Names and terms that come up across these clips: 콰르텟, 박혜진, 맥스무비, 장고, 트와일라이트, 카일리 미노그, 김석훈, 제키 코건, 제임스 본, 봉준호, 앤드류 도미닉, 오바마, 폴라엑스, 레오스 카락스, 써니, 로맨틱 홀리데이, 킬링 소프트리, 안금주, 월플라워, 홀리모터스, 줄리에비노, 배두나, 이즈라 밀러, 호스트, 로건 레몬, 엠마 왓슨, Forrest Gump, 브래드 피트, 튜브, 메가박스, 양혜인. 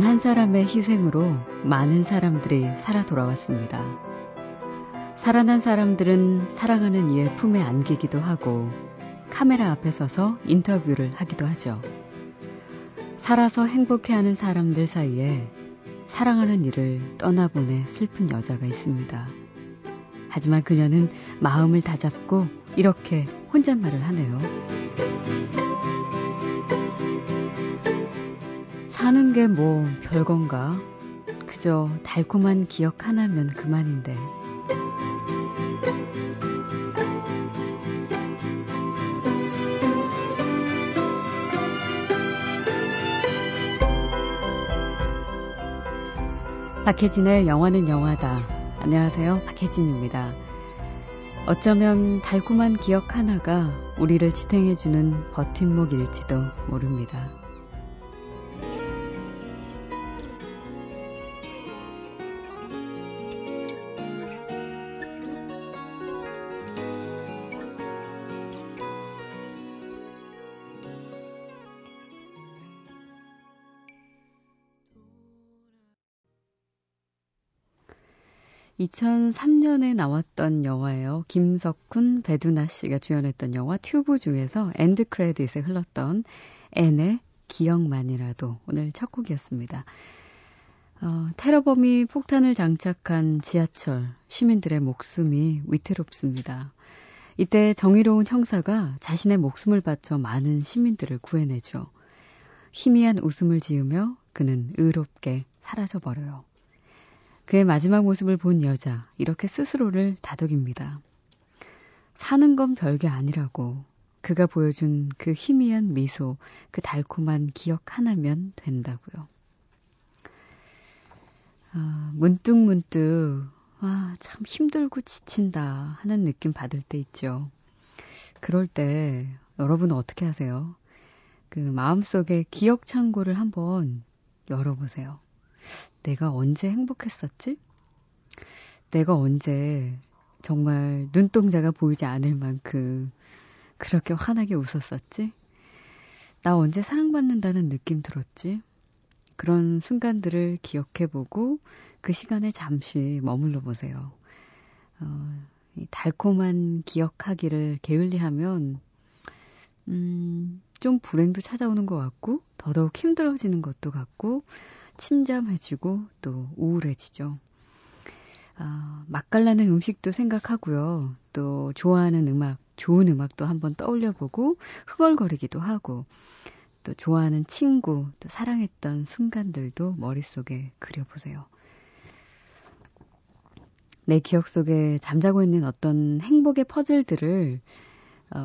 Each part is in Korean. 단 한 사람의 희생으로 많은 사람들이 살아 돌아왔습니다. 살아난 사람들은 사랑하는 이의 품에 안기기도 하고 카메라 앞에 서서 인터뷰를 하기도 하죠. 살아서 행복해하는 사람들 사이에 사랑하는 이를 떠나보내 슬픈 여자가 있습니다. 하지만 그녀는 마음을 다잡고 이렇게 혼잣말을 하네요. 사는 게 뭐 별건가? 그저 달콤한 기억 하나면 그만인데. 박혜진의 영화는 영화다. 안녕하세요, 박혜진입니다. 어쩌면 달콤한 기억 하나가 우리를 지탱해주는 버팀목일지도 모릅니다. (2003년에) 나왔던 영화예요. 김석훈, 배두나 씨가 주연했던 영화 튜브 중에서 엔드 크레딧에 흘렀던 앤의 기억만이라도 오늘 첫 곡이었습니다. 테러범이 폭탄을 장착한 지하철, 시민들의 목숨이 위태롭습니다. 이때 정의로운 형사가 자신의 목숨을 바쳐 많은 시민들을 구해내죠. 희미한 웃음을 지으며 그는 의롭게 사라져버려요. 그의 마지막 모습을 본 여자, 이렇게 스스로를 다독입니다. 사는 건 별게 아니라고, 그가 보여준 그 희미한 미소, 그 달콤한 기억 하나면 된다고요. 문득문득 참 힘들고 지친다 하는 느낌 받을 때 있죠. 그럴 때 여러분은 어떻게 하세요? 그 마음속에 기억 창고를 한번 열어보세요. 내가 언제 행복했었지? 내가 언제 정말 눈동자가 보이지 않을 만큼 그렇게 환하게 웃었었지? 나 언제 사랑받는다는 느낌 들었지? 그런 순간들을 기억해보고 그 시간에 잠시 머물러 보세요. 이 달콤한 기억하기를 게을리하면 좀 불행도 찾아오는 것 같고 더더욱 힘들어지는 것도 같고 침잠해지고 또 우울해지죠. 맛깔나는 음식도 생각하고요. 또 좋아하는 음악, 좋은 음악도 한번 떠올려보고 흥얼거리기도 하고 또 좋아하는 친구, 또 사랑했던 순간들도 머릿속에 그려보세요. 내 기억 속에 잠자고 있는 어떤 행복의 퍼즐들을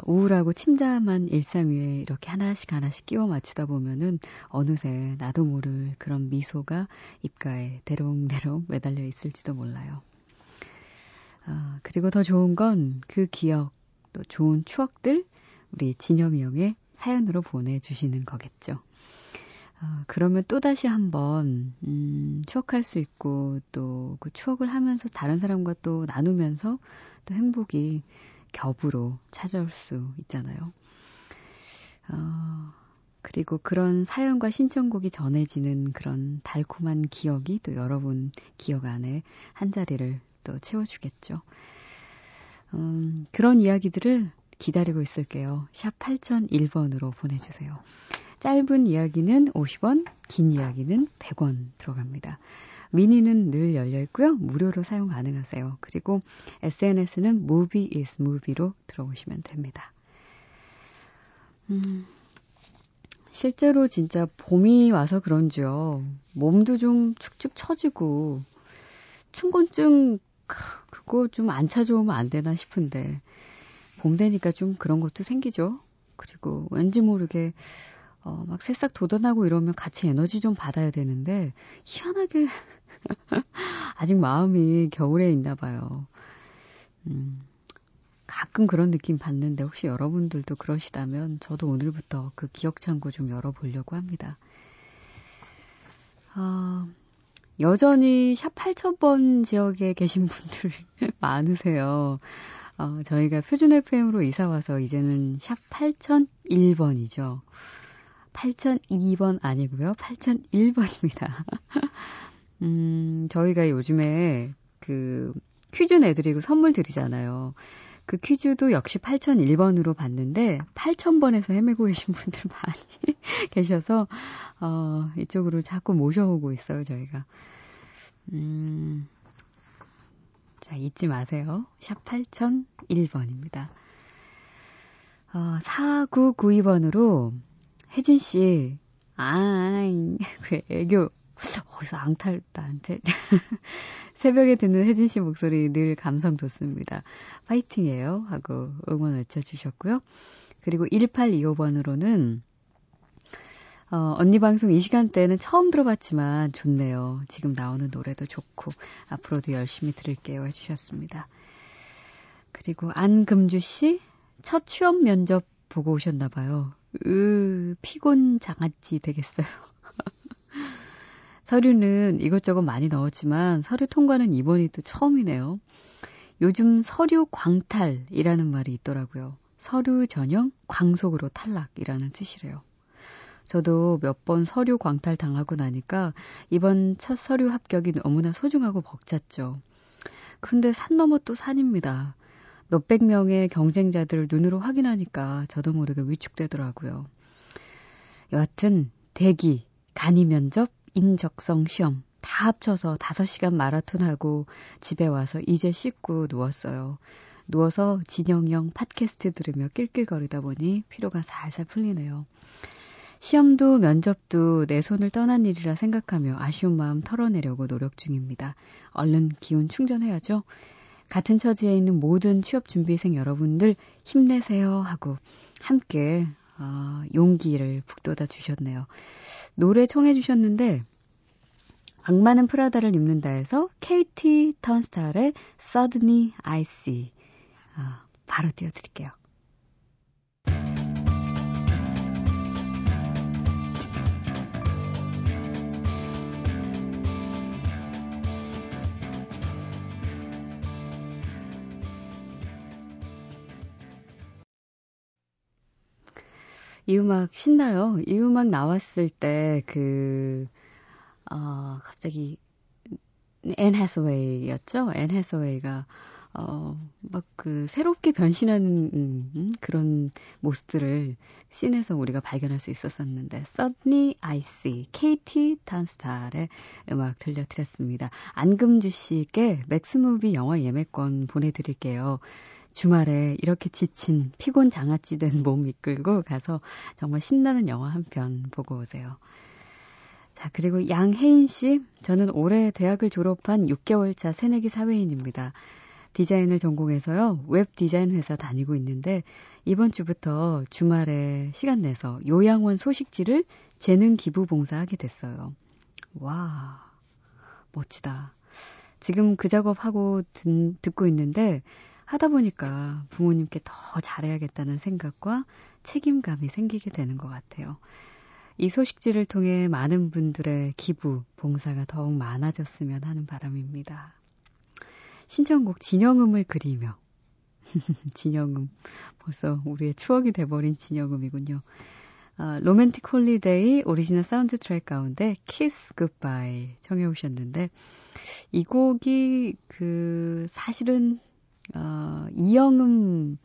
우울하고 침잠한 일상 위에 이렇게 하나씩 끼워 맞추다 보면은 어느새 나도 모를 그런 미소가 입가에 대롱대롱 매달려 있을지도 몰라요. 그리고 더 좋은 건 그 기억, 또 좋은 추억들 우리 진영이 형의 사연으로 보내주시는 거겠죠. 그러면 또다시 한번 추억할 수 있고 또 그 추억을 하면서 다른 사람과 또 나누면서 또 행복이 겹으로 찾아올 수 있잖아요. 그리고 그런 사연과 신청곡이 전해지는 그런 달콤한 기억이 또 여러분 기억 안에 한자리를 또 채워주겠죠. 그런 이야기들을 기다리고 있을게요. 샵 8001번으로 보내주세요. 짧은 이야기는 50원, 긴 이야기는 100원 들어갑니다. 미니는 늘 열려있고요. 무료로 사용 가능하세요. 그리고 SNS는 movie is movie로 들어오시면 됩니다. 실제로 진짜 봄이 와서 그런지요. 몸도 좀 축축 처지고 춘곤증 그거 좀 안 찾아오면 안 되나 싶은데 봄 되니까 좀 그런 것도 생기죠. 그리고 왠지 모르게 막 새싹 돋아나고 이러면 같이 에너지 좀 받아야 되는데 희한하게 아직 마음이 겨울에 있나 봐요. 가끔 그런 느낌 받는데 혹시 여러분들도 그러시다면 저도 오늘부터 그 기억창고 좀 열어보려고 합니다. 여전히 샵 8000번 지역에 계신 분들 많으세요. 저희가 표준 FM으로 이사와서 이제는 샵 8001번이죠. 8002번 아니고요. 8001번입니다. 저희가 요즘에 그 퀴즈 내드리고 선물 드리잖아요. 그 퀴즈도 역시 8001번으로 봤는데 8000번에서 헤매고 계신 분들 많이 계셔서 이쪽으로 자꾸 모셔오고 있어요, 저희가. 자, 잊지 마세요. 샵 8001번입니다. 4992번으로 혜진 씨, 그 애교 어디서 앙탈 나한테 새벽에 듣는 혜진 씨 목소리 늘 감성 좋습니다. 파이팅이에요 하고 응원 외쳐주셨고요. 그리고 1825번으로는 언니 방송 이 시간대에는 처음 들어봤지만 좋네요. 지금 나오는 노래도 좋고 앞으로도 열심히 들을게요 해주셨습니다. 그리고 안금주 씨, 첫 취업 면접 보고 오셨나 봐요. 피곤 장아찌 되겠어요. 서류는 이것저것 많이 넣었지만 서류 통과는 이번이 또 처음이네요. 요즘 서류 광탈이라는 말이 있더라고요. 서류 전형 광속으로 탈락이라는 뜻이래요. 저도 몇 번 서류 광탈 당하고 나니까 이번 첫 서류 합격이 너무나 소중하고 벅찼죠. 근데 산 넘어 또 산입니다. 몇백 명의 경쟁자들을 눈으로 확인하니까 저도 모르게 위축되더라고요. 여하튼 대기, 간이 면접, 인적성 시험 다 합쳐서 5시간 마라톤하고 집에 와서 이제 씻고 누웠어요. 누워서 진영형 팟캐스트 들으며 낄낄거리다 보니 피로가 살살 풀리네요. 시험도 면접도 내 손을 떠난 일이라 생각하며 아쉬운 마음 털어내려고 노력 중입니다. 얼른 기운 충전해야죠. 같은 처지에 있는 모든 취업준비생 여러분들 힘내세요 하고 함께 용기를 북돋아 주셨네요. 노래 청해 주셨는데 악마는 프라다를 입는다에서 KT 턴스타일의 Suddenly I See 바로 띄워드릴게요. 이 음악 신나요. 이 음악 나왔을 때 갑자기 앤 해서웨이였죠. 앤 해서웨이가 막 그 새롭게 변신하는 그런 모습들을 씬에서 우리가 발견할 수 있었었는데 Suddenly I See KT 턴스타일의 음악 들려드렸습니다. 안금주 씨께 맥스무비 영화 예매권 보내드릴게요. 주말에 이렇게 지친 피곤 장아찌 된 몸 이끌고 가서 정말 신나는 영화 한 편 보고 오세요. 자, 그리고 양혜인 씨, 저는 올해 대학을 졸업한 6개월 차 새내기 사회인입니다. 디자인을 전공해서요. 웹 디자인 회사 다니고 있는데 이번 주부터 주말에 시간 내서 요양원 소식지를 재능 기부 봉사하게 됐어요. 와, 멋지다. 지금 그 작업하고 듣고 있는데 하다 보니까 부모님께 더 잘해야겠다는 생각과 책임감이 생기게 되는 것 같아요. 이 소식지를 통해 많은 분들의 기부, 봉사가 더욱 많아졌으면 하는 바람입니다. 신청곡 진영음을 그리며 진영음, 벌써 우리의 추억이 돼버린 진영음이군요. 로맨틱 홀리데이 오리지널 사운드 트랙 가운데 키스 굿바이 청해 오셨는데 이 곡이 사실은 이영음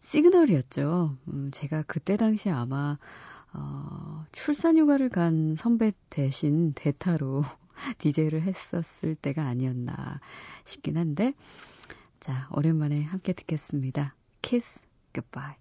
시그널이었죠. 제가 그때 당시에 아마 출산휴가를 간 선배 대신 대타로 DJ를 했었을 때가 아니었나 싶긴 한데 자, 오랜만에 함께 듣겠습니다. Kiss Goodbye.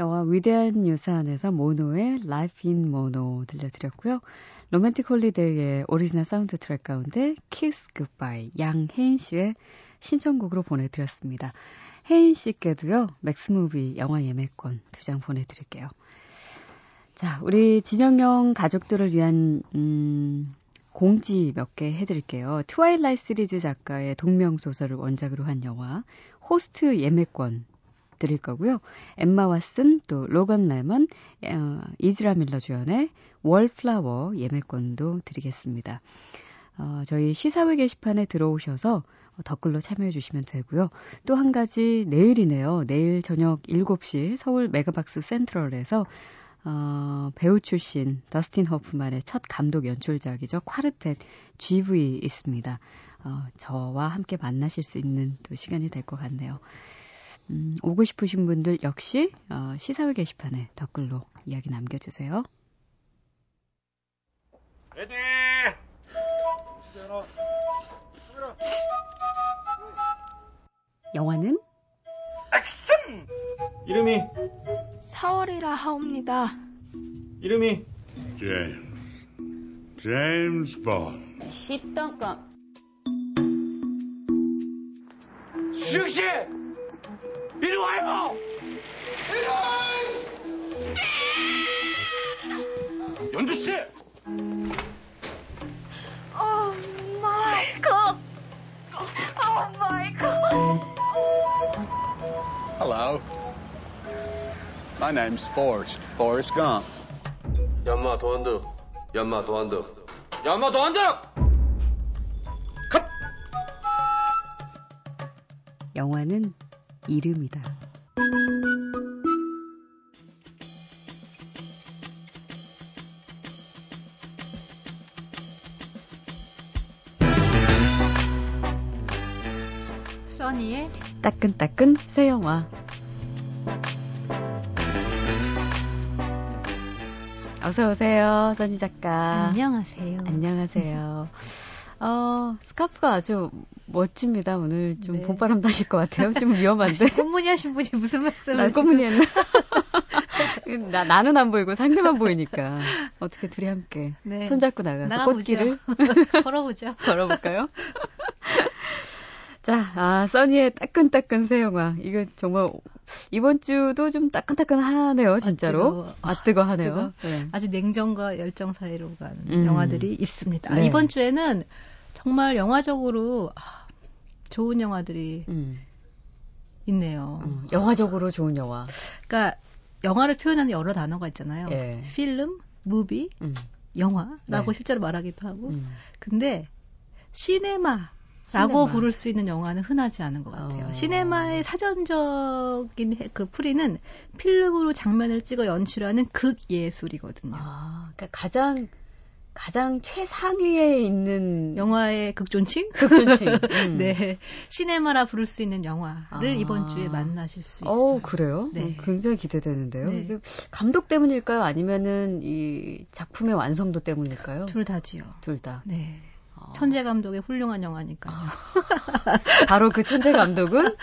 영화 위대한 유산 안에서 모노의 Life in Mono 들려드렸고요. 로맨틱 홀리데이의 오리지널 사운드 트랙 가운데 Kiss Goodbye 양혜인 씨의 신청곡으로 보내드렸습니다. 혜인 씨께도요. 맥스무비 영화 예매권 2장 보내드릴게요. 자, 우리 진영형 가족들을 위한 공지 몇 개 해드릴게요. 트와일라이트 시리즈 작가의 동명소설을 원작으로 한 영화 호스트 예매권 드릴 거고요. 엠마 왓슨 또 로건 레몬, 이즈라 밀러 주연의 월플라워 예매권도 드리겠습니다. 저희 시사회 게시판에 들어오셔서 댓글로 참여해 주시면 되고요. 또 한 가지 내일이네요. 내일 저녁 7시 서울 메가박스 센트럴에서 배우 출신 더스틴 허프만의 첫 감독 연출작이죠. 콰르텟 GV 있습니다. 저와 함께 만나실 수 있는 또 시간이 될 것 같네요. 오고 싶으신 분들 역시 시사회 게시판에 댓글로 이야기 남겨주세요. 에디! 영화는 액션! 이름이 사월이라 하옵니다. 이름이 제임스 본. 십덩검 수식씨 이리 와요. 이리 연주씨. 오 마이 갓. 오 마이 갓. Hello. My name's Forrest. Forrest Gump. 얌마 도안득. 얌마 도안득. 얌마 도안득. 컷. 영화는 이름이다. 써니의 따끈따끈 새 영화. 어서오세요, 써니 작가. 안녕하세요. 안녕하세요. 스카프가 아주 멋집니다. 오늘 좀 네. 봄바람 나실 것 같아요. 좀 위험한데. 꽃무늬 하신 분이 무슨 말씀을. 난 꽃무늬 했나? 나는 안 보이고 상대만 보이니까. 어떻게 둘이 함께 네. 손잡고 나가서 꽃길을. 걸어보죠. 걸어볼까요? 자, 써니의 따끈따끈 새 영화. 이거 정말 이번 주도 좀 따끈따끈하네요, 진짜로. 뜨거워하네요. 네. 아주 냉정과 열정 사이로 간 영화들이 있습니다. 네. 이번 주에는 정말 영화적으로 좋은 영화들이 있네요. 영화적으로 좋은 영화. 그러니까 영화를 표현하는 여러 단어가 있잖아요. 네. 필름, 무비, 영화라고 네. 실제로 말하기도 하고. 근데 시네마. 라고 부를 수 있는 영화는 흔하지 않은 것 같아요. 시네마의 사전적인 그 풀이는 필름으로 장면을 찍어 연출하는 극예술이거든요. 그러니까 가장 최상위에 있는 영화의 극존칭? 극존칭. 네. 시네마라 부를 수 있는 영화를 이번 주에 만나실 수 있어요. 그래요? 네. 굉장히 기대되는데요. 네. 이게 감독 때문일까요? 아니면은 이 작품의 완성도 때문일까요? 둘 다지요. 둘 다. 네. 천재 감독의 훌륭한 영화니까요. 바로 그 천재 감독은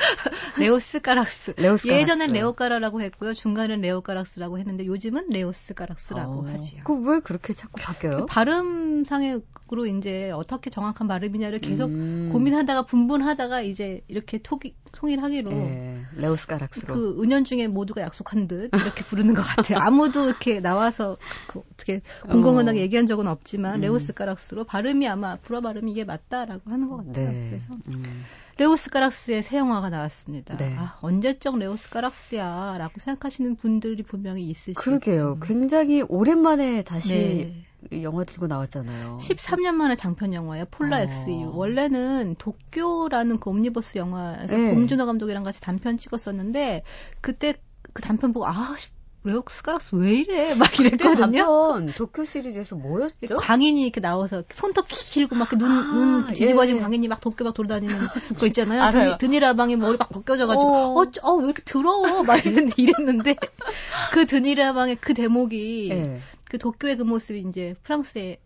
레오스 카락스. 예전엔 레오카라라고 했고요. 중간은 레오카락스라고 했는데 요즘은 레오스 카락스라고 하지요. 그 왜 그렇게 자꾸 바뀌어요? 발음상으로 이제 어떻게 정확한 발음이냐를 계속 고민하다가 분분하다가 이제 이렇게 통일하기로 레오스 카락스로. 그 은연중에 모두가 약속한 듯 이렇게 부르는 것 같아요. 아무도 이렇게 나와서 그 어떻게 공공연하게 얘기한 적은 없지만 레오스 카락스로 발음이 아마 불어 발음이 이게 맞다라고 하는 것 같아요. 네. 그래서 레오스 카락스의 새 영화가 나왔습니다. 네. 언제적 레오스 카락스야라고 생각하시는 분들이 분명히 있으시죠. 그러게요. 굉장히 오랜만에 다시 네. 영화 들고 나왔잖아요. 13년 만에 장편 영화예요. 폴라엑스 이후. 원래는 도쿄라는 그 옴니버스 영화에서 네. 봉준호 감독이랑 같이 단편 찍었었는데 그때 그 단편 보고 레오스 카락스 왜 이래? 막 이랬거든요. 한편 도쿄 시리즈에서 뭐였죠? 광인이 이렇게 나와서 손톱 길고 막 눈 뒤집어진 예. 광인이 막 도쿄 막 돌아다니는 거 있잖아요. 드니라방이 머리 막 벗겨져가지고 왜 이렇게 더러워? 막 이랬는데 그 드니라방의 그 대목이 예. 그 도쿄의 그 모습이 이제 프랑스에서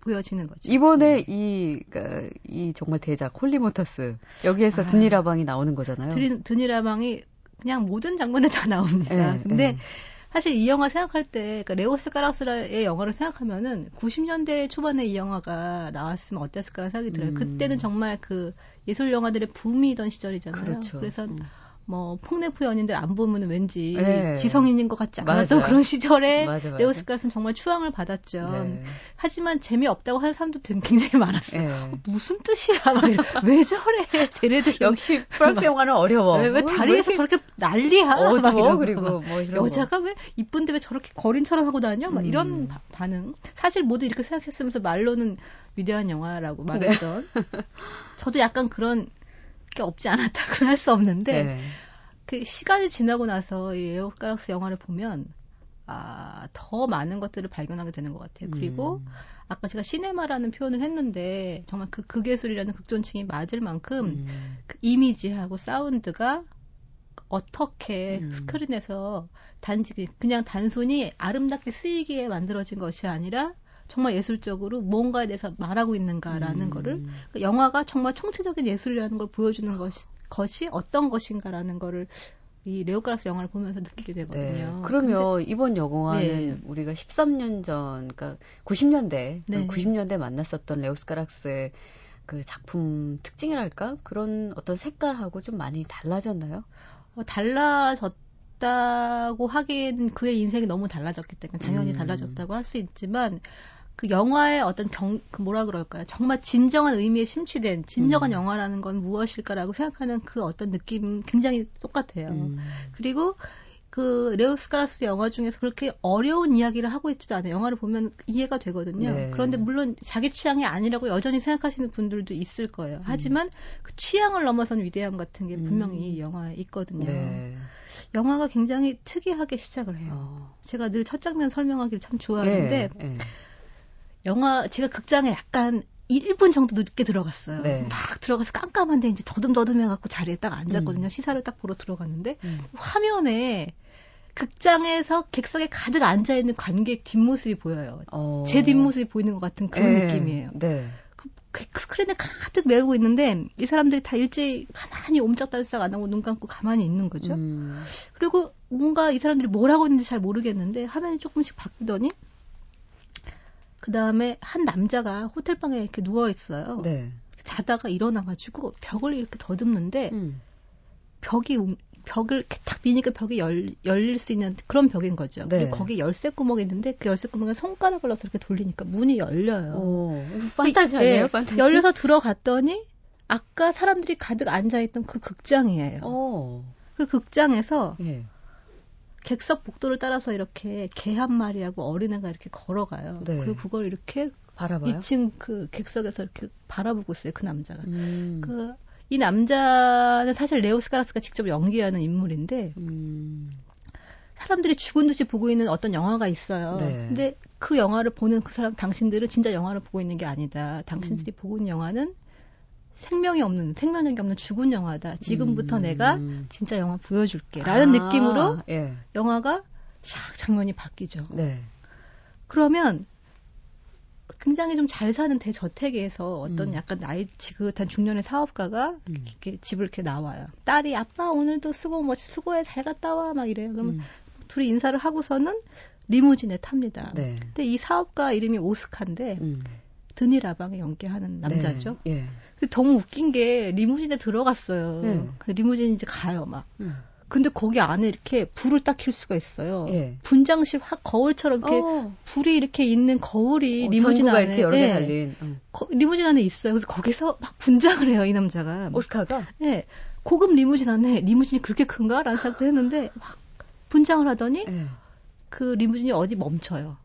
보여지는 거죠. 이번에 이 정말 대작 홀리모터스 여기에서 드니라방이 나오는 거잖아요. 드니라방이 그냥 모든 장면에 다 나옵니다. 네, 근데 네. 사실 이 영화 생각할 때 그러니까 레오스 카락스의 영화를 생각하면은 90년대 초반에 이 영화가 나왔으면 어땠을까라는 생각이 들어요. 그때는 정말 그 예술 영화들의 붐이던 시절이잖아요. 그렇죠. 그래서 뭐 폭네프 연인들 안 보면 왠지 네. 지성인인 것 같지 않았던 맞아. 그런 시절에 맞아. 레오스 카락스는 정말 추앙을 받았죠. 네. 하지만 재미없다고 하는 사람도 굉장히 많았어요. 네. 무슨 뜻이야? 막 왜 저래? 쟤네들 역시 프랑스 영화는 어려워. 왜 다리에서 저렇게 난리야? 어두워 그리고 뭐 이런 여자가 왜 이쁜데 왜 저렇게 거린처럼 하고 다녀? 막 이런 반응. 사실 모두 이렇게 생각했으면서 말로는 위대한 영화라고 말했던. 네. 저도 약간 그런 게 없지 않았다고는 할 수 없는데 네. 그 시간이 지나고 나서 이 레오스 카락스 영화를 보면 아, 더 많은 것들을 발견하게 되는 것 같아요. 그리고 아까 제가 시네마라는 표현을 했는데 정말 그 극예술이라는 극존칭이 맞을 만큼 그 이미지하고 사운드가 어떻게 스크린에서 단지 그냥 단순히 아름답게 쓰이기에 만들어진 것이 아니라 정말 예술적으로 뭔가에 대해서 말하고 있는가라는 거를 그러니까 영화가 정말 총체적인 예술이라는 걸 보여주는 것이 어떤 것인가라는 거를 이 레오스 카락스 영화를 보면서 느끼게 되거든요. 네. 그러면 이번 영화는 네. 우리가 13년 전, 그러니까 90년대, 네. 90년대 만났었던 레오스 카락스의 그 작품 특징이랄까? 그런 어떤 색깔하고 좀 많이 달라졌나요? 달라졌다고 하긴 그의 인생이 너무 달라졌기 때문에 당연히 달라졌다고 할 수 있지만 그 영화의 어떤 그 뭐라 그럴까요? 정말 진정한 의미에 심취된 진정한 영화라는 건 무엇일까라고 생각하는 그 어떤 느낌 굉장히 똑같아요. 그리고 그 레오스 카락스 영화 중에서 그렇게 어려운 이야기를 하고 있지도 않아요. 영화를 보면 이해가 되거든요. 네. 그런데 물론 자기 취향이 아니라고 여전히 생각하시는 분들도 있을 거예요. 하지만 그 취향을 넘어선 위대함 같은 게 분명히 이 영화에 있거든요. 네. 영화가 굉장히 특이하게 시작을 해요. 제가 늘 첫 장면 설명하기를 참 좋아하는데 네. 네. 영화 제가 극장에 약간 1분 정도 늦게 들어갔어요. 네. 막 들어가서 깜깜한데 이제 더듬더듬 해갖고 자리에 딱 앉았거든요. 시사를 딱 보러 들어갔는데 화면에 극장에서 객석에 가득 앉아있는 관객 뒷모습이 보여요. 제 뒷모습이 보이는 것 같은 그런 느낌이에요. 네. 그 스크린에 가득 메우고 있는데 이 사람들이 다 일제히 가만히 옴짝달싹 안 하고 눈 감고 가만히 있는 거죠. 그리고 뭔가 이 사람들이 뭘 하고 있는지 잘 모르겠는데 화면이 조금씩 바뀌더니 그 다음에 한 남자가 호텔방에 이렇게 누워있어요. 네. 자다가 일어나가지고 벽을 이렇게 더듬는데 벽을 이렇게 탁 미니까 벽이 열릴 수 있는 그런 벽인 거죠. 네. 그리고 거기 열쇠 구멍이 있는데 그 열쇠 구멍에 손가락을 넣어서 이렇게 돌리니까 문이 열려요. 오, 판타지 아니에요? 네, 판타지? 열려서 들어갔더니 아까 사람들이 가득 앉아있던 그 극장이에요. 오. 그 극장에서 예. 객석 복도를 따라서 이렇게 개 한 마리하고 어린애가 이렇게 걸어가요. 네. 그리고 그걸 이렇게 바라봐요? 2층 그 객석에서 이렇게 바라보고 있어요. 그 남자가. 이 남자는 사실 레오스 카락스가 직접 연기하는 인물인데 사람들이 죽은 듯이 보고 있는 어떤 영화가 있어요. 네. 근데 그 영화를 보는 그 사람 당신들은 진짜 영화를 보고 있는 게 아니다. 당신들이 보고 있는 영화는 생명력이 없는 죽은 영화다. 지금부터 내가 진짜 영화 보여줄게. 라는 느낌으로 예. 영화가 샥 장면이 바뀌죠. 네. 그러면 굉장히 좀 잘 사는 대저택에서 어떤 약간 나이 지긋한 중년의 사업가가 이렇게 집을 이렇게 나와요. 딸이 아빠 오늘도 수고해 잘 갔다 와 막 이래요. 그러면 둘이 인사를 하고서는 리무진에 탑니다. 네. 근데 이 사업가 이름이 오스카인데 드니 라방에 연기하는 남자죠. 네. 예. 근데 너무 웃긴 게 리무진에 들어갔어요. 근데 리무진 이제 가요 막. 근데 거기 안에 이렇게 불을 딱 켤 수가 있어요. 예. 분장실 거울처럼 이렇게 불이 이렇게 있는 거울이 리무진 안에 이렇게 여러 개 달린 리무진 안에 있어요. 그래서 거기서 막 분장을 해요 이 남자가. 오스카가? 네. 고급 리무진 안에 리무진이 그렇게 큰가라는 생각도 했는데 막 분장을 하더니 예. 그 리무진이 어디 멈춰요.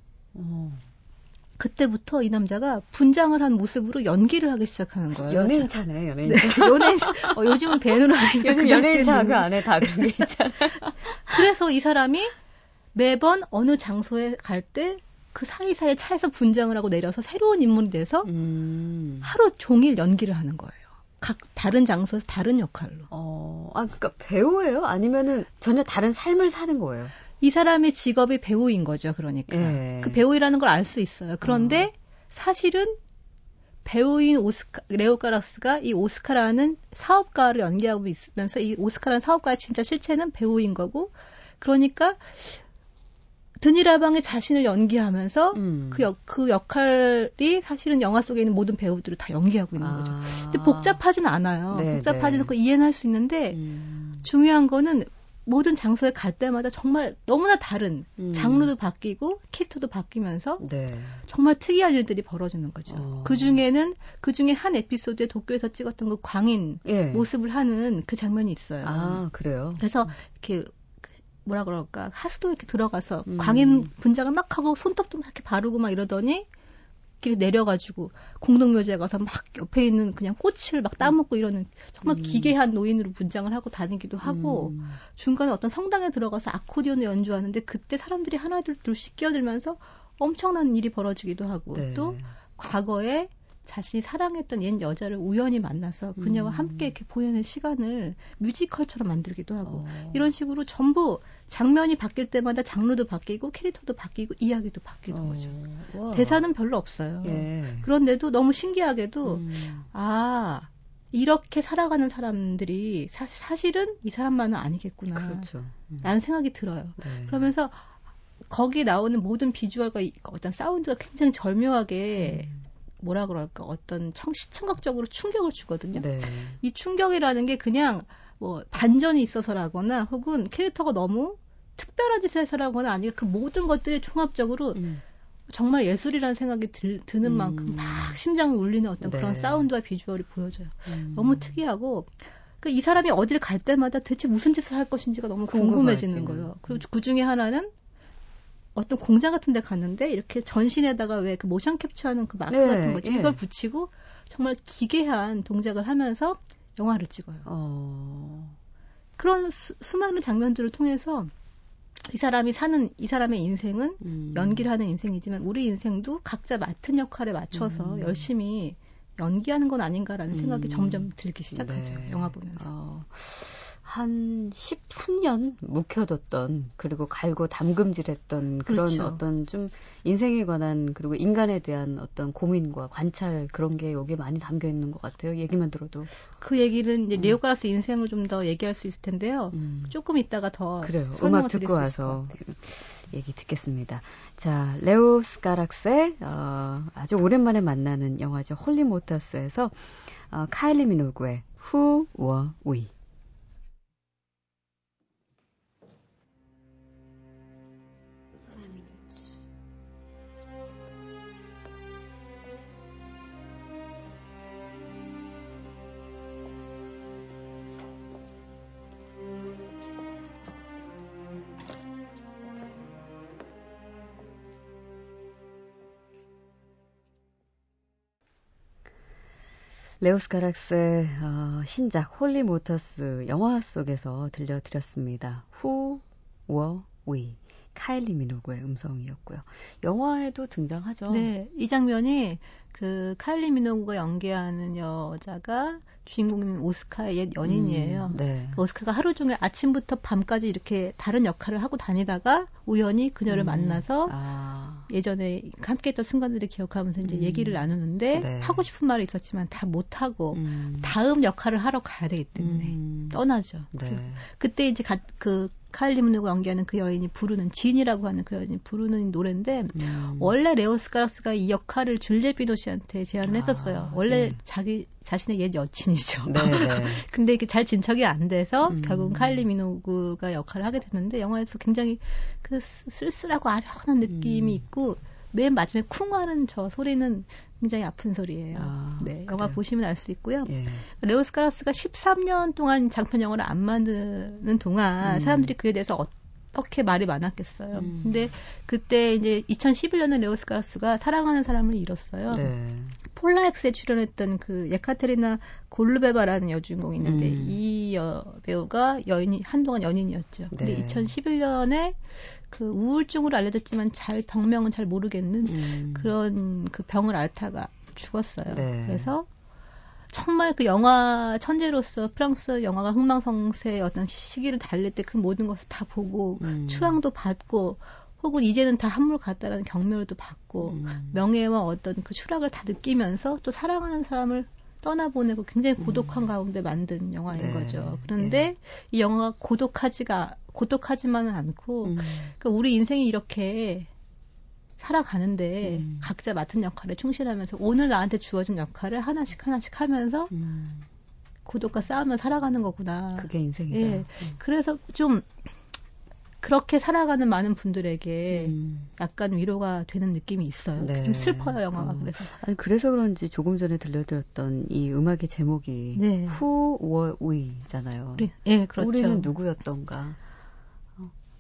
그때부터 이 남자가 분장을 한 모습으로 연기를 하기 시작하는 거예요. 연예인차네, 연예인차. 네, 연예인차. 요즘은 밴으로 하지만 요즘 연예인차 그 안에 다 그런 게 있잖아요. 그래서 이 사람이 매번 어느 장소에 갈 때 그 사이사이에 차에서 분장을 하고 내려서 새로운 인물이 돼서 하루 종일 연기를 하는 거예요. 각 다른 장소에서 다른 역할로. 그러니까 배우예요? 아니면은 전혀 다른 삶을 사는 거예요? 이 사람의 직업이 배우인 거죠, 그러니까. 예. 그 배우라는 걸 알 수 있어요. 그런데 사실은 배우인 레오 카락스가 이 오스카라는 사업가를 연기하고 있으면서 이 오스카라는 사업가의 진짜 실체는 배우인 거고, 그러니까 드니라방의 자신을 연기하면서 그 역할이 사실은 영화 속에 있는 모든 배우들을 다 연기하고 있는 거죠. 근데 복잡하진 않아요. 네, 복잡하진 않고 이해는 할 수 있는데 중요한 거는 모든 장소에 갈 때마다 정말 너무나 다른 장르도 바뀌고 캐릭터도 바뀌면서 정말 특이한 일들이 벌어지는 거죠. 그 중에 한 에피소드에 도쿄에서 찍었던 그 광인 모습을 하는 그 장면이 있어요. 아, 그래요? 그래서 이렇게 뭐라 그럴까, 하수도 이렇게 들어가서 광인 분장을 막 하고 손톱도 막 이렇게 바르고 막 이러더니 길 내려가지고 공동묘지에 가서 막 옆에 있는 그냥 꽃을 막 따먹고 이러는 정말 기괴한 노인으로 분장을 하고 다니기도 하고 중간에 어떤 성당에 들어가서 아코디언을 연주하는데 그때 사람들이 하나 둘씩 끼어들면서 엄청난 일이 벌어지기도 하고 또 과거에 자신이 사랑했던 옛 여자를 우연히 만나서 그녀와 함께 이렇게 보내는 시간을 뮤지컬처럼 만들기도 하고 이런 식으로 전부 장면이 바뀔 때마다 장르도 바뀌고 캐릭터도 바뀌고 이야기도 바뀌는 거죠. 와. 대사는 별로 없어요. 그런데도 너무 신기하게도 아, 이렇게 살아가는 사람들이 사실은 이 사람만은 아니겠구나. 라는 생각이 들어요. 그러면서 거기에 나오는 모든 비주얼과 어떤 사운드가 굉장히 절묘하게 뭐라 그럴까, 어떤 시청각적으로 충격을 주거든요. 이 충격이라는 게 그냥 뭐 반전이 있어서라거나 혹은 캐릭터가 너무 특별한 짓을 해서라거나 아니면 그 모든 것들이 종합적으로 정말 예술이라는 생각이 드는 만큼 막 심장을 울리는 어떤 그런 사운드와 비주얼이 보여져요. 너무 특이하고 그러니까 이 사람이 어딜 갈 때마다 대체 무슨 짓을 할 것인지가 너무 궁금해지는 거예요. 그리고 그중에 하나는 어떤 공장 같은 데 갔는데 이렇게 전신에다가 왜 그 모션 캡처하는 그 마크 같은 거죠. 이걸 붙이고 정말 기괴한 동작을 하면서 영화를 찍어요. 그런 수많은 장면들을 통해서 이 사람의 인생은 연기를 하는 인생이지만 우리 인생도 각자 맡은 역할에 맞춰서 열심히 연기하는 건 아닌가라는 생각이 점점 들기 시작하죠. 영화 보면서. 한 13년 묵혀뒀던, 그리고 갈고 담금질했던 그런 어떤 좀 인생에 관한, 그리고 인간에 대한 어떤 고민과 관찰, 그런 게 여기에 많이 담겨 있는 것 같아요. 얘기만 들어도. 그 얘기는 이제 레오 카락스 인생을 좀 더 얘기할 수 있을 텐데요. 조금 이따가 더 음악 듣고 와서 얘기 듣겠습니다. 자, 레오스 카락스의 아주 오랜만에 만나는 영화죠. 홀리모터스에서 카일리 미노그의 Who Were We. 레오스 카락스의 신작 홀리모터스 영화 속에서 들려드렸습니다. Who Were We? 카일리 미노그의 음성이었고요. 영화에도 등장하죠. 네, 이 장면이 그 카일리 미노그가 연기하는 여자가 주인공인 오스카의 옛 연인이에요. 그 오스카가 하루 종일 아침부터 밤까지 이렇게 다른 역할을 하고 다니다가 우연히 그녀를 만나서 예전에 함께했던 순간들을 기억하면서 이제 얘기를 나누는데 하고 싶은 말이 있었지만 다 못하고 다음 역할을 하러 가야 되기 때문에 떠나죠. 그때 이제 그 카일리 미노그 연기하는 그 여인이 부르는 진이라고 하는 그 여인이 부르는 노래인데 원래 레오스 카락스가 이 역할을 줄리에비노 씨한테 제안을 했었어요. 원래 자신의 옛 여친이죠. 근데 이게 잘 진척이 안 돼서 결국은 카일리 미노그가 역할을 하게 됐는데 영화에서 굉장히 그 쓸쓸하고 아련한 느낌이 있고 맨 마지막에 쿵 하는 저 소리는 굉장히 아픈 소리예요. 영화 보시면 알 수 있고요. 레오스 카락스가 13년 동안 장편 영화를 안 만드는 동안 사람들이 그에 대해서 어떻게 말이 많았겠어요. 근데 그때 이제 2011년에 레오스 카락스가 사랑하는 사람을 잃었어요. 폴라엑스에 출연했던 그 예카테리나 골루베바라는 여주인공이 있는데 이 배우가 한동안 연인이었죠. 근데 2011년에 그 우울증으로 알려졌지만 병명은 잘 모르겠는 그런 그 병을 앓다가 죽었어요. 그래서 정말 그 영화 천재로서 프랑스 영화가 흥망성쇠의 어떤 시기를 달릴 때 그 모든 것을 다 보고 추앙도 받고 혹은 이제는 다 한물 같다라는 경멸도 받고 명예와 어떤 그 추락을 다 느끼면서 또 사랑하는 사람을 떠나보내고 굉장히 고독한 가운데 만든 영화인 거죠. 그런데 이 영화가 고독하지만은 않고 그러니까 우리 인생이 이렇게 살아가는데 각자 맡은 역할에 충실하면서 오늘 나한테 주어진 역할을 하나씩 하면서 고독과 싸우며 살아가는 거구나. 그게 인생이다. 예. 그래서 좀 그렇게 살아가는 많은 분들에게 약간 위로가 되는 느낌이 있어요. 네. 좀 슬퍼요, 영화가. 그래서. 아니, 그래서 그런지 조금 전에 들려드렸던 이 음악의 제목이 Who were we잖아요. 예, 그렇죠. 우리는 누구였던가.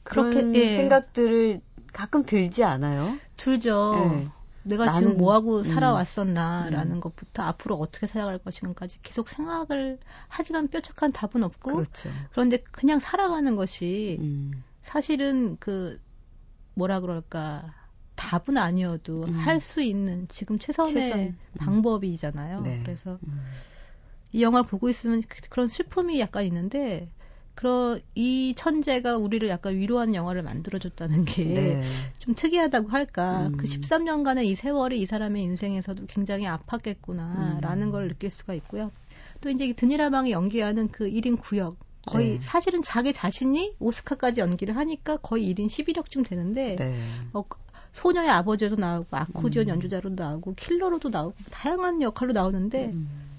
그런 생각들을 가끔 들지 않아요? 들죠. 네. 내가 나는, 지금 뭐하고 살아왔었나라는 것부터 앞으로 어떻게 살아갈 것인가까지 계속 생각을 하지만 뾰족한 답은 없고 그런데 그냥 살아가는 것이 사실은 그 뭐라 그럴까 답은 아니어도 할 수 있는 지금 최선의 방법이잖아요. 네. 그래서 이 영화를 보고 있으면 그런 슬픔이 약간 있는데 이 천재가 우리를 약간 위로하는 영화를 만들어줬다는 게 좀 특이하다고 할까. 그 13년간의 이 세월이 이 사람의 인생에서도 굉장히 아팠겠구나라는 걸 느낄 수가 있고요. 또 이제 드니라방이 연기하는 그 1인 구역. 거의 사실은 자기 자신이 오스카까지 연기를 하니까 거의 1인 11역쯤 되는데 소녀의 아버지로도 나오고 아코디언 연주자로도 나오고 킬러로도 나오고 다양한 역할로 나오는데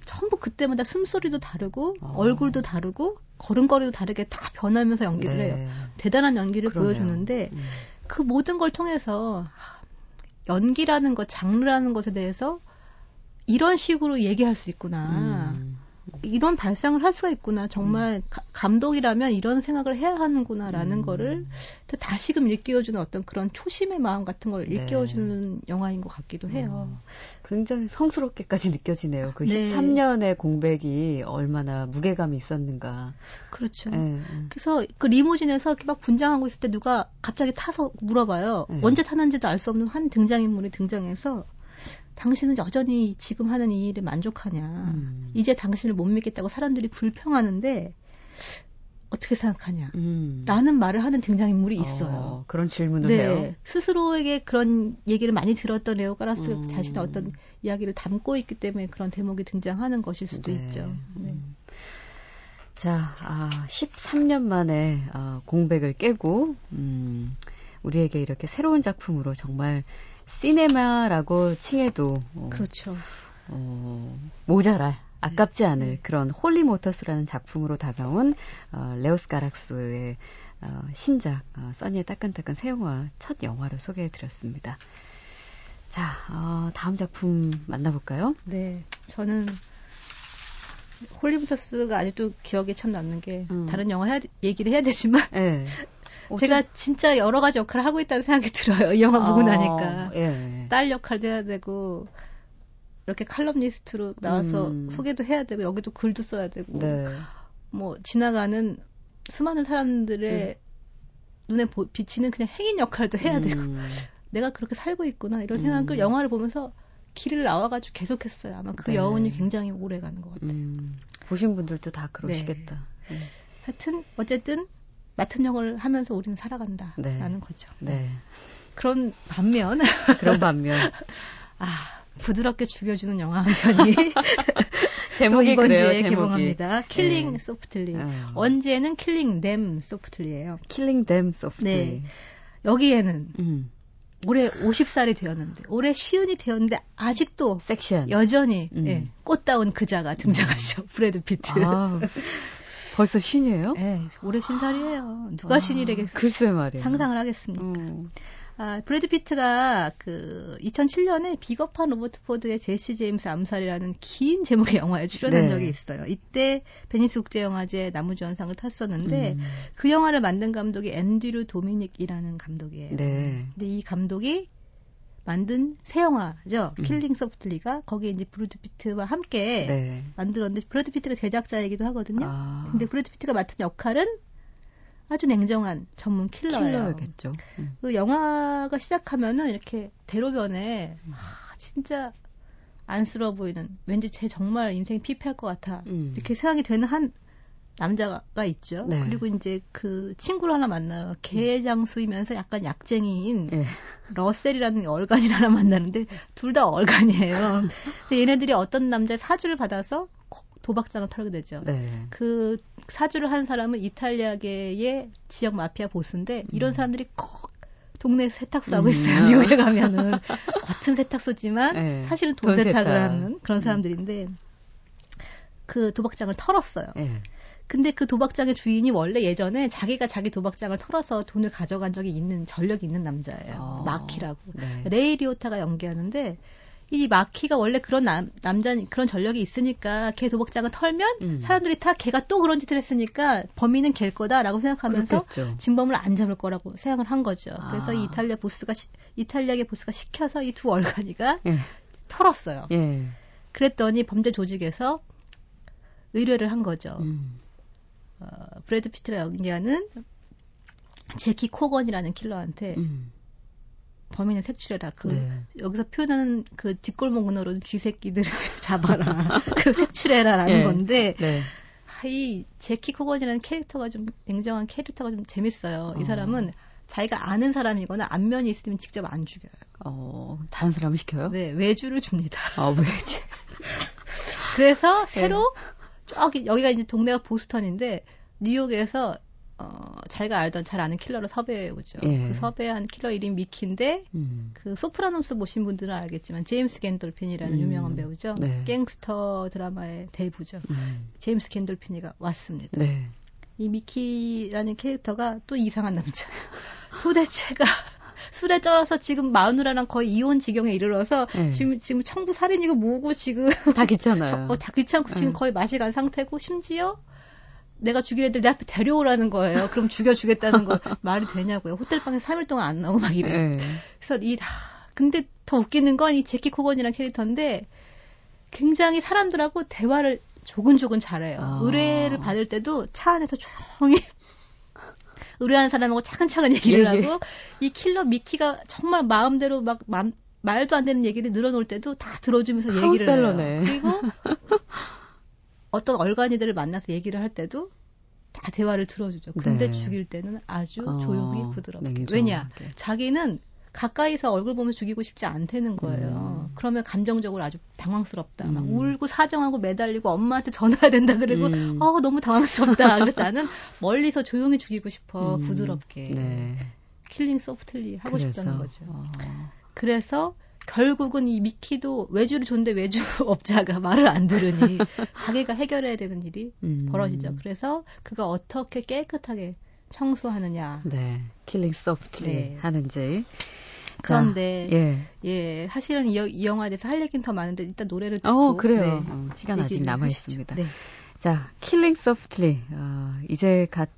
전부 그때마다 숨소리도 다르고 얼굴도 다르고 걸음걸이도 다르게 다 변하면서 연기를 해요. 대단한 연기를 보여주는데 그 모든 걸 통해서 연기라는 것, 장르라는 것에 대해서 이런 식으로 얘기할 수 있구나. 이런 발상을 할 수가 있구나. 정말 감독이라면 이런 생각을 해야 하는구나라는 거를 다시금 일깨워주는 어떤 그런 초심의 마음 같은 걸 일깨워주는 영화인 것 같기도 해요. 굉장히 성스럽게까지 느껴지네요. 그 13년의 공백이 얼마나 무게감이 있었는가. 그렇죠. 그래서 그 리무진에서 이렇게 막 분장하고 있을 때 누가 갑자기 타서 물어봐요. 언제 타는지도 알 수 없는 한 등장인물이 등장해서 당신은 여전히 지금 하는 이 일에 만족하냐. 이제 당신을 못 믿겠다고 사람들이 불평하는데 어떻게 생각하냐. 라는 말을 하는 등장인물이 있어요. 그런 질문을 해요. 스스로에게 그런 얘기를 많이 들었던 레오 카락스 자신의 어떤 이야기를 담고 있기 때문에 그런 대목이 등장하는 것일 수도 있죠. 자, 13년 만에 공백을 깨고 우리에게 이렇게 새로운 작품으로 정말 시네마라고 칭해도 모자랄, 아깝지 않을 그런 홀리모터스라는 작품으로 다가온 레오스 카락스의 신작 써니의 따끈따끈 새 영화 첫 영화로 소개해드렸습니다. 자, 다음 작품 만나볼까요? 네, 저는 홀리모터스가 아직도 기억에 참 남는 게 다른 영화 얘기를 해야 되지만 제가 진짜 여러 가지 역할을 하고 있다는 생각이 들어요. 이 영화 보고 나니까. 딸 역할도 해야 되고 이렇게 칼럼니스트로 나와서 소개도 해야 되고 여기도 글도 써야 되고 뭐 지나가는 수많은 사람들의 눈에 비치는 그냥 행인 역할도 해야 되고 내가 그렇게 살고 있구나 이런 생각을 영화를 보면서 길을 나와가지고 계속했어요. 아마 그 여운이 굉장히 오래 가는 것 같아요. 보신 분들도 다 그러시겠다. 하여튼 어쨌든 맡은 역을 하면서 우리는 살아간다라는 거죠. 그런 반면 부드럽게 죽여주는 영화 한 편이 제목이 그래요. 개봉합니다. 킬링 소프트리. 언제는 킬링 댐 소프트리예요. 킬링 댐 소프트리. 여기에는 올해 50살이 되었는데 올해 시운이 되었는데 아직도 섹션 여전히 꽃다운 그자가 등장하죠. 브래드 피트. 벌써 신이에요? 네, 올해 신살이에요. 누가 신이래겠어요? 글쎄 말이에요. 상상을 하겠습니까? 브래드 피트가 그 2007년에 비겁한 로버트 포드의 제시 제임스 암살이라는 긴 제목의 영화에 출연한 적이 있어요. 이때 베니스 국제영화제 남우주연상을 탔었는데 그 영화를 만든 감독이 앤드류 도미닉이라는 감독이에요. 근데 이 감독이 만든 새 영화죠. 킬링 소프트리가 거기에 이제 브래드 피트와 함께 만들었는데 브래드 피트가 제작자이기도 하거든요. 근데 브래드 피트가 맡은 역할은 아주 냉정한 전문 킬러예요. 그 영화가 시작하면은 이렇게 대로변에 진짜 안쓰러워 보이는 왠지 제 정말 인생이 피폐할 것 같아. 이렇게 생각이 되는 한 남자가 있죠. 네. 그리고 이제 그 친구를 하나 만나요. 개 장수이면서 약간 약쟁이인 네. 러셀이라는 얼간이를 하나 만나는데 둘 다 얼간이에요. 근데 얘네들이 어떤 남자의 사주를 받아서 도박장을 털게 되죠. 네. 그 사주를 한 사람은 이탈리아계의 지역 마피아 보스인데 이런 사람들이 동네 세탁소 하고 있어요. 미국에 가면은 겉은 세탁소지만 네. 사실은 돈 세탁을 하는 그런 사람들인데 그 도박장을 털었어요. 네. 근데 그 도박장의 주인이 원래 예전에 자기가 자기 도박장을 털어서 돈을 가져간 적이 있는 전력이 있는 남자예요. 마키라고. 네. 레이 리오타가 연기하는데 이 마키가 원래 그런 남자 그런 전력이 있으니까 걔 도박장을 털면 사람들이 다 걔가 또 그런 짓을 했으니까 범인은 걔일 거다라고 생각하면서 그렇겠죠. 진범을 안 잡을 거라고 생각을 한 거죠. 그래서 이 이탈리아계 보스가 시켜서 이 두 얼간이가 예. 털었어요. 예. 그랬더니 범죄 조직에서 의뢰를 한 거죠. 브래드 피트가 연기하는 제키 코건이라는 킬러한테 범인을 색출해라. 네. 여기서 표현하는 그 뒷골목으로는 쥐새끼들을 잡아라. 그 색출해라라는 네. 건데 네. 이 제키 코건이라는 캐릭터가 좀 냉정한 캐릭터가 좀 재밌어요. 이 사람은 자기가 아는 사람이거나 안면이 있으면 직접 안 죽여요. 다른 사람을 시켜요? 네. 외주를 줍니다. 외주. 그래서 새로 네. 여기가 이제 동네가 보스턴인데 뉴욕에서 자기가 잘 아는 킬러를 섭외해 오죠. 예. 그 섭외한 킬러 이름이 미키인데 그 소프라노스 보신 분들은 알겠지만 제임스 겐돌핀이라는 유명한 배우죠. 네. 갱스터 드라마의 대부죠. 제임스 겐돌핀이가 왔습니다. 네. 이 미키라는 캐릭터가 또 이상한 남자예요. 도대체가 술에 쩔어서 지금 마누라랑 거의 이혼 지경에 이르러서 네. 지금 청부 살인이고 뭐고 지금 다 귀찮아요. 다 귀찮고 네. 지금 거의 맛이 간 상태고 심지어 내가 죽일 애들 내 앞에 데려오라는 거예요. 그럼 죽여주겠다는 거 말이 되냐고요. 호텔방에 3일 동안 안 나오고 막 이래요. 네. 그래서 근데 더 웃기는 건 이 제키 코건이라는 캐릭터인데 굉장히 사람들하고 대화를 조근조근 잘해요. 의뢰를 받을 때도 차 안에서 조용히 의뢰하는 사람하고 차근차근 얘기를 하고 이 킬러 미키가 정말 마음대로 막 말도 안 되는 얘기를 늘어놓을 때도 다 들어주면서 얘기를 해요. 그리고 어떤 얼간이들을 만나서 얘기를 할 때도 다 대화를 들어주죠. 근데 네. 죽일 때는 아주 조용히 부드럽게. 냉정하게. 왜냐? 자기는 가까이서 얼굴 보면서 죽이고 싶지 않다는 거예요. 그러면 감정적으로 아주 당황스럽다. 막 울고 사정하고 매달리고 엄마한테 전화해야 된다. 그리고 너무 당황스럽다. 그래서 나는 멀리서 조용히 죽이고 싶어. 부드럽게. 네. 킬링 소프트리 하고 싶다는 거죠. 그래서 결국은 이 미키도 외주를 줬는데 외주업자가 말을 안 들으니 자기가 해결해야 되는 일이 벌어지죠. 그래서 그가 어떻게 깨끗하게 청소하느냐. 네. 킬링 소프트리 네. 하는지. 그런데 예, 사실은 이 영화에 대해서 할 얘기는 더 많은데 일단 노래를 듣고 그래요. 네. 시간 아직 남아 있습니다. 네. 자, 킬링 소프트리. 이제 갓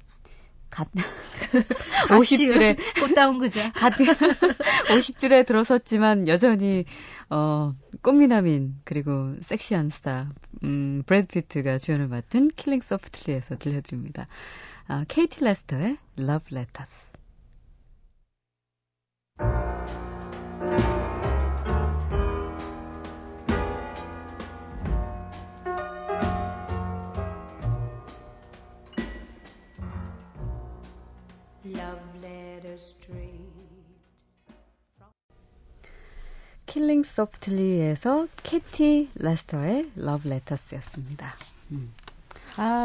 50줄에 꽃다운 그자. 50줄에 들어섰지만 여전히 꽃미남인 그리고 섹시한 스타 브래드 피트가 주연을 맡은 킬링 소프트리에서 들려드립니다. 케이티 레스터의 Love Letters. 킬링 소프트리에서 케이티 레스터의 Love Letters였습니다.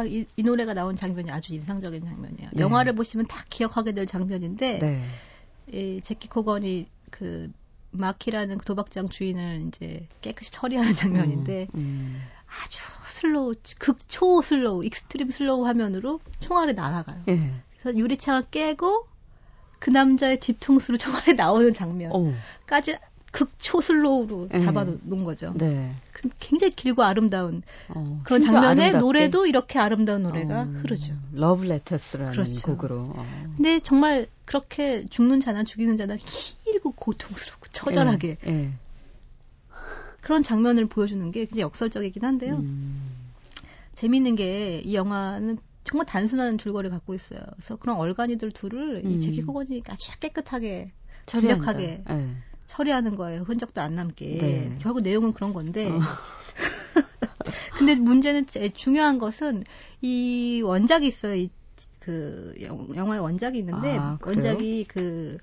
이 노래가 나온 장면이 아주 인상적인 장면이에요. 네. 영화를 보시면 다 기억하게 될 장면인데 네. 제키 코건이 그 마키라는 그 도박장 주인을 이제 깨끗이 처리하는 장면인데 아주 슬로우, 극초 슬로우, 익스트림 슬로우 화면으로 총알이 날아가요. 네. 그래서 유리창을 깨고 그 남자의 뒤통수로 총알이 나오는 장면까지 극초 슬로우로 잡아놓은 거죠. 네. 굉장히 길고 아름다운 그런 장면에 아름답게? 노래도 이렇게 아름다운 노래가 흐르죠. 러브 레터스라는 그렇죠. 곡으로. 근데 정말 그렇게 죽는 자나 죽이는 자나 길고 고통스럽고 처절하게 그런 장면을 보여주는 게 굉장히 역설적이긴 한데요. 재미있는 게 이 영화는 정말 단순한 줄거리를 갖고 있어요. 그래서 그런 얼간이들 둘을 이 제키 코건이 아주 깨끗하게 완벽하게 처리하는 거예요. 흔적도 안 남게. 네. 결국 내용은 그런 건데 근데 문제는 중요한 것은 이 원작이 있어요. 이, 그 영화의 원작이 있는데 원작이 그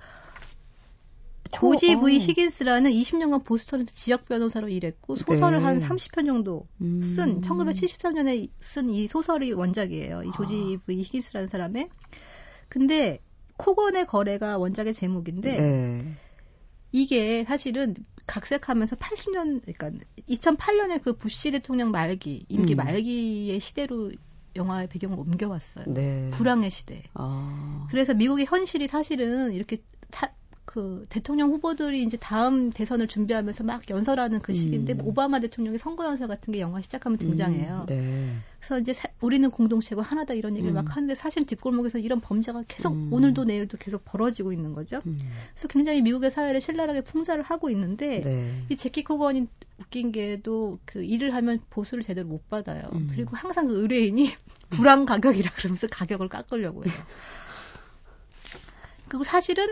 조지 V. 히긴스라는 20년간 보스턴에서 지역 변호사로 일했고 소설을 한 30편 정도 쓴 1973년에 쓴 이 소설이 원작이에요. 이 조지 V. 히긴스라는 사람의. 근데 코건의 거래가 원작의 제목인데 이게 사실은 각색하면서 80년 그러니까 2008년에 그 부시 대통령 말기 임기 말기의 시대로 영화의 배경을 옮겨왔어요. 불황의 시대. 그래서 미국의 현실이 사실은 이렇게 그 대통령 후보들이 이제 다음 대선을 준비하면서 막 연설하는 그 시기인데 오바마 대통령의 선거 연설 같은 게 영화 시작하면 등장해요. 그래서 이제 우리는 공동체고 하나다 이런 얘기를 막 하는데 사실 뒷골목에서 이런 범죄가 계속 오늘도 내일도 계속 벌어지고 있는 거죠. 그래서 굉장히 미국의 사회를 신랄하게 풍자를 하고 있는데 이 제키 코건이 웃긴 게도 그 일을 하면 보수를 제대로 못 받아요. 그리고 항상 그 의뢰인이 불황 가격이라 그러면서 가격을 깎으려고 해요. 그리고 사실은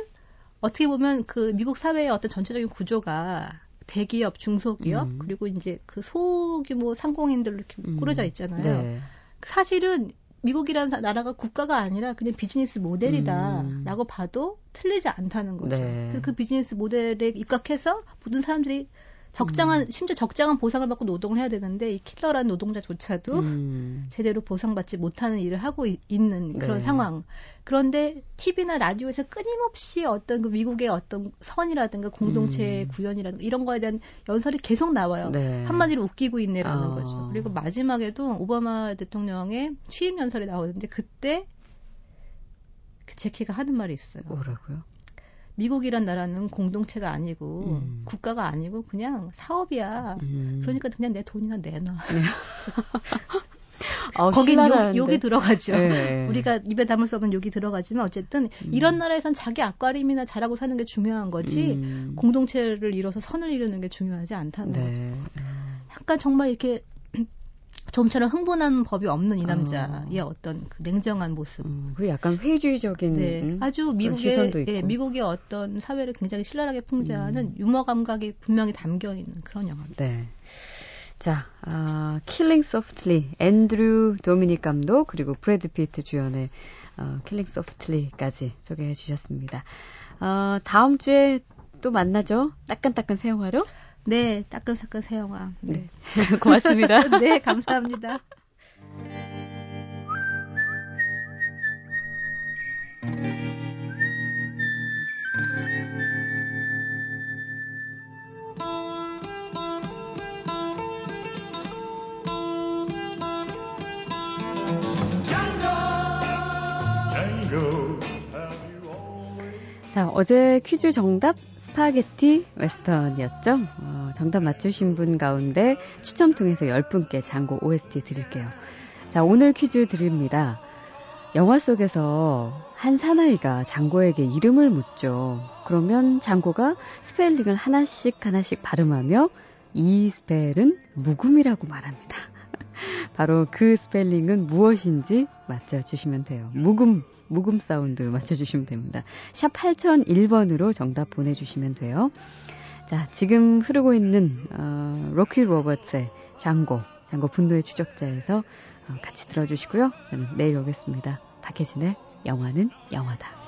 어떻게 보면 그 미국 사회의 어떤 전체적인 구조가 대기업, 중소기업 그리고 이제 그 소규모 상공인들로 이렇게 꾸려져 있잖아요. 사실은 미국이라는 나라가 국가가 아니라 그냥 비즈니스 모델이다라고 봐도 틀리지 않다는 거죠. 그 비즈니스 모델에 입각해서 모든 사람들이 적당한 심지어 적당한 보상을 받고 노동을 해야 되는데 이 킬러라는 노동자조차도 제대로 보상받지 못하는 일을 하고 있는 그런 상황. 그런데 TV나 라디오에서 끊임없이 어떤 그 미국의 어떤 선이라든가 공동체의 구현이라든가 이런 거에 대한 연설이 계속 나와요. 한마디로 웃기고 있네라는 거죠. 그리고 마지막에도 오바마 대통령의 취임 연설이 나오는데 그때 그 제키가 하는 말이 있어요. 뭐라고요? 미국이란 나라는 공동체가 아니고 국가가 아니고 그냥 사업이야. 그러니까 그냥 내 돈이나 내놔. 거긴 욕이 들어가죠. 우리가 입에 담을 수 없는 욕이 들어가지만 어쨌든 이런 나라에선 자기 앞가림이나 잘하고 사는 게 중요한 거지 공동체를 이뤄서 선을 이루는 게 중요하지 않다는 거죠. 약간 정말 이렇게 좀처럼 흥분한 법이 없는 이 남자의 어떤 그 냉정한 모습. 그 약간 회의주의적인 아주 미국의 미국의 어떤 사회를 굉장히 신랄하게 풍자하는 유머 감각이 분명히 담겨 있는 그런 영화입니다. 자, 킬링 소프트리 앤드류 도미닉 감독 그리고 브래드 피트 주연의 킬링 소프트리까지 소개해 주셨습니다. 다음 주에 또 만나죠. 따끈따끈 새 영화로. 네, 따끈따끈 새 영화. 네. 고맙습니다. 네, 감사합니다. 자, 어제 퀴즈 정답 스파게티 웨스턴이었죠. 정답 맞추신 분 가운데 추첨 통해서 10분께 장고 OST 드릴게요. 자, 오늘 퀴즈 드립니다. 영화 속에서 한 사나이가 장고에게 이름을 묻죠. 그러면 장고가 스펠링을 하나씩 하나씩 발음하며 이 스펠은 묵음이라고 말합니다. 바로 그 스펠링은 무엇인지 맞춰주시면 돼요. 묵음 사운드 맞춰주시면 됩니다. 샵 8001번으로 정답 보내주시면 돼요. 자, 지금 흐르고 있는 로키 로버츠의 장고 분노의 추적자에서 같이 들어주시고요. 저는 내일 오겠습니다. 박혜진의 영화는 영화다.